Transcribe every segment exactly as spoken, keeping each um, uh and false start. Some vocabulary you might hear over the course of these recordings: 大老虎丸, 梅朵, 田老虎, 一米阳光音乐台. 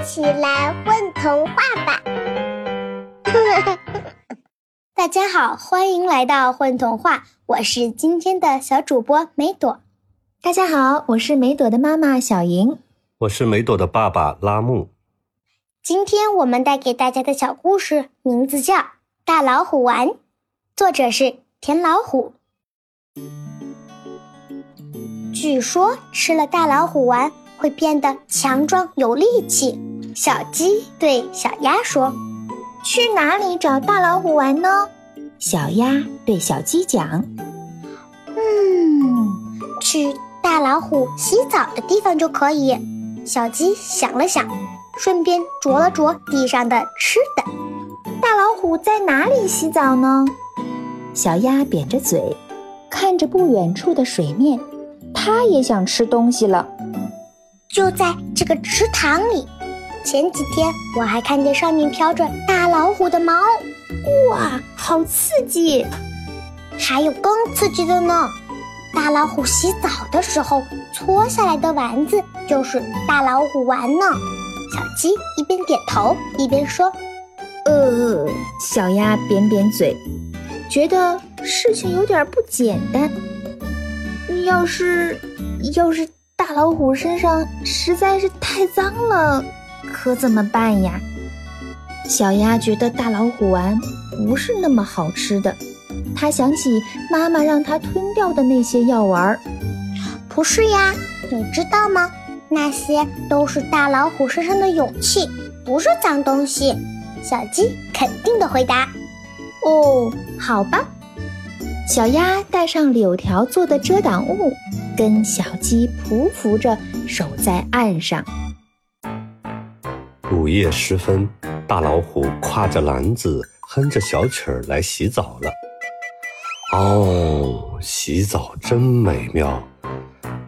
一起来混童话吧！大家好，欢迎来到混童话，我是今天的小主播梅朵。大家好，我是梅朵的妈妈小莹，我是梅朵的爸爸拉木。今天我们带给大家的小故事名字叫《大老虎玩》，作者是田老虎。据说吃了大老虎丸会变得强壮有力气。小鸡对小鸭说：“去哪里找大老虎丸呢？”小鸭对小鸡讲：“嗯，去大老虎洗澡的地方就可以。”小鸡想了想，顺便啄了啄地上的吃的。大老虎在哪里洗澡呢？小鸭扁着嘴，看着不远处的水面，它也想吃东西了。就在这个池塘里，前几天我还看见上面飘着大老虎的毛，哇，好刺激！还有更刺激的呢，大老虎洗澡的时候搓下来的丸子就是大老虎丸呢。小鸡一边点头一边说：“呃，小鸭扁扁嘴，觉得事情有点不简单。要是，要是……”大老虎身上实在是太脏了，可怎么办呀？小鸭觉得大老虎丸不是那么好吃的，它想起妈妈让它吞掉的那些药丸。不是呀，你知道吗？那些都是大老虎身上的勇气，不是脏东西。小鸡肯定的回答。哦，好吧。小鸭带上柳条做的遮挡物，跟小鸡匍匐着守在岸上。午夜时分，大老虎挎着篮子哼着小曲儿来洗澡了。哦，洗澡真美妙，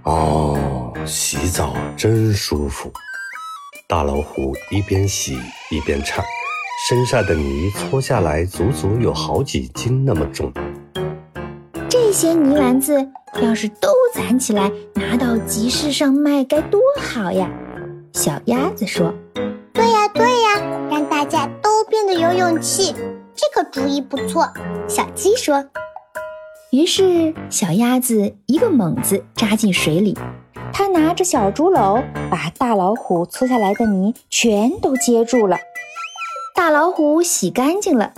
哦，洗澡真舒服。大老虎一边洗一边唱，身上的泥搓下来足足有好几斤那么重。这些泥丸子要是都攒起来拿到集市上卖该多好呀！小鸭子说：“对呀对呀，让大家都变得有勇气，这个主意不错。”小鸡说。于是小鸭子一个猛子扎进水里，它拿着小竹篓把大老虎搓下来的泥全都接住了。大老虎洗干净了，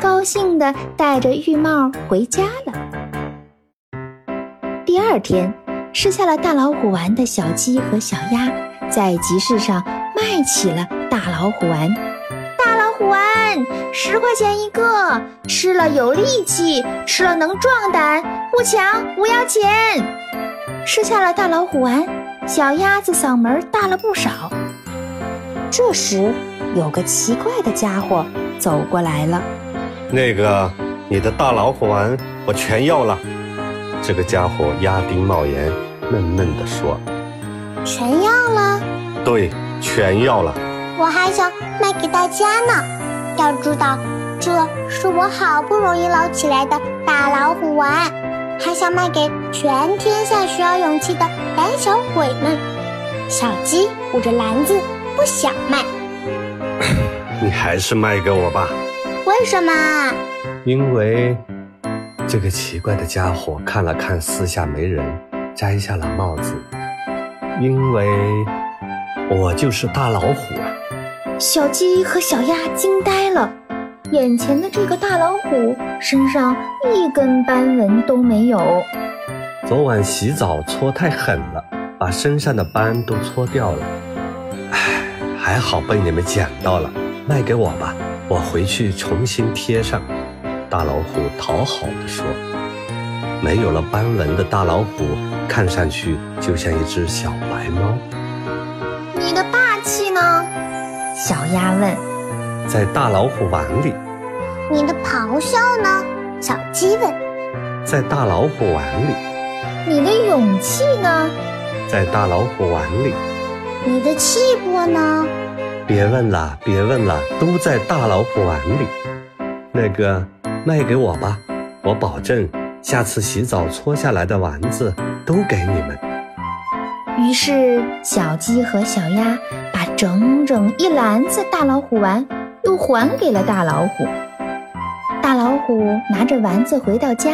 高兴地戴着浴帽回家了。第二天，吃下了大老虎丸的小鸡和小鸭在集市上卖起了大老虎丸。大老虎丸十块钱一个，吃了有力气，吃了能壮胆，不抢不要钱。吃下了大老虎丸，小鸭子嗓门大了不少。这时有个奇怪的家伙走过来了。“那个，你的大老虎丸我全要了。”这个家伙压低帽檐，闷闷地说：“全要了？”“对，全要了。”“我还想卖给大家呢。要知道，这是我好不容易捞起来的大老虎丸，还想卖给全天下需要勇气的胆小鬼们。”小鸡捂着篮子，不想卖。“你还是卖给我吧。”“为什么？”“因为……”这个奇怪的家伙看了看四下没人，摘下了帽子。“因为我就是大老虎啊！”小鸡和小鸭惊呆了，眼前的这个大老虎身上一根斑纹都没有。昨晚洗澡搓太狠了，把身上的斑都搓掉了。“唉，还好被你们捡到了，卖给我吧，我回去重新贴上。”大老虎讨好地说。没有了斑纹的大老虎看上去就像一只小白猫。“你的霸气呢？”小鸭问。“在大老虎碗里。”“你的咆哮呢？”小鸡问。“在大老虎碗里。”“你的勇气呢？”“在大老虎碗里。”“你的气魄呢？”“别问了，别问了，都在大老虎碗里。”“那个，卖给我吧，我保证下次洗澡搓下来的丸子都给你们。”于是小鸡和小鸭把整整一篮子大老虎丸又还给了大老虎。大老虎拿着丸子回到家，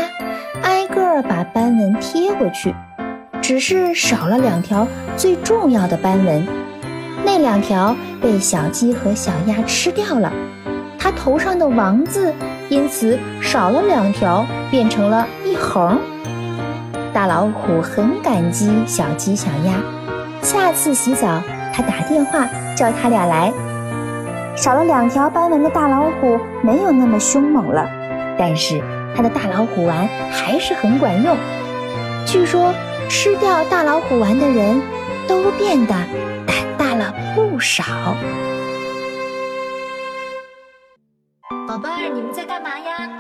挨个把斑纹贴回去，只是少了两条最重要的斑纹，那两条被小鸡和小鸭吃掉了，它头上的王字因此少了两条，变成了一横。大老虎很感激小鸡小鸭，下次洗澡他打电话叫他俩来。少了两条斑纹的大老虎没有那么凶猛了，但是他的大老虎丸还是很管用。据说吃掉大老虎丸的人都变得胆大了不少。宝贝儿，你们在干嘛呀？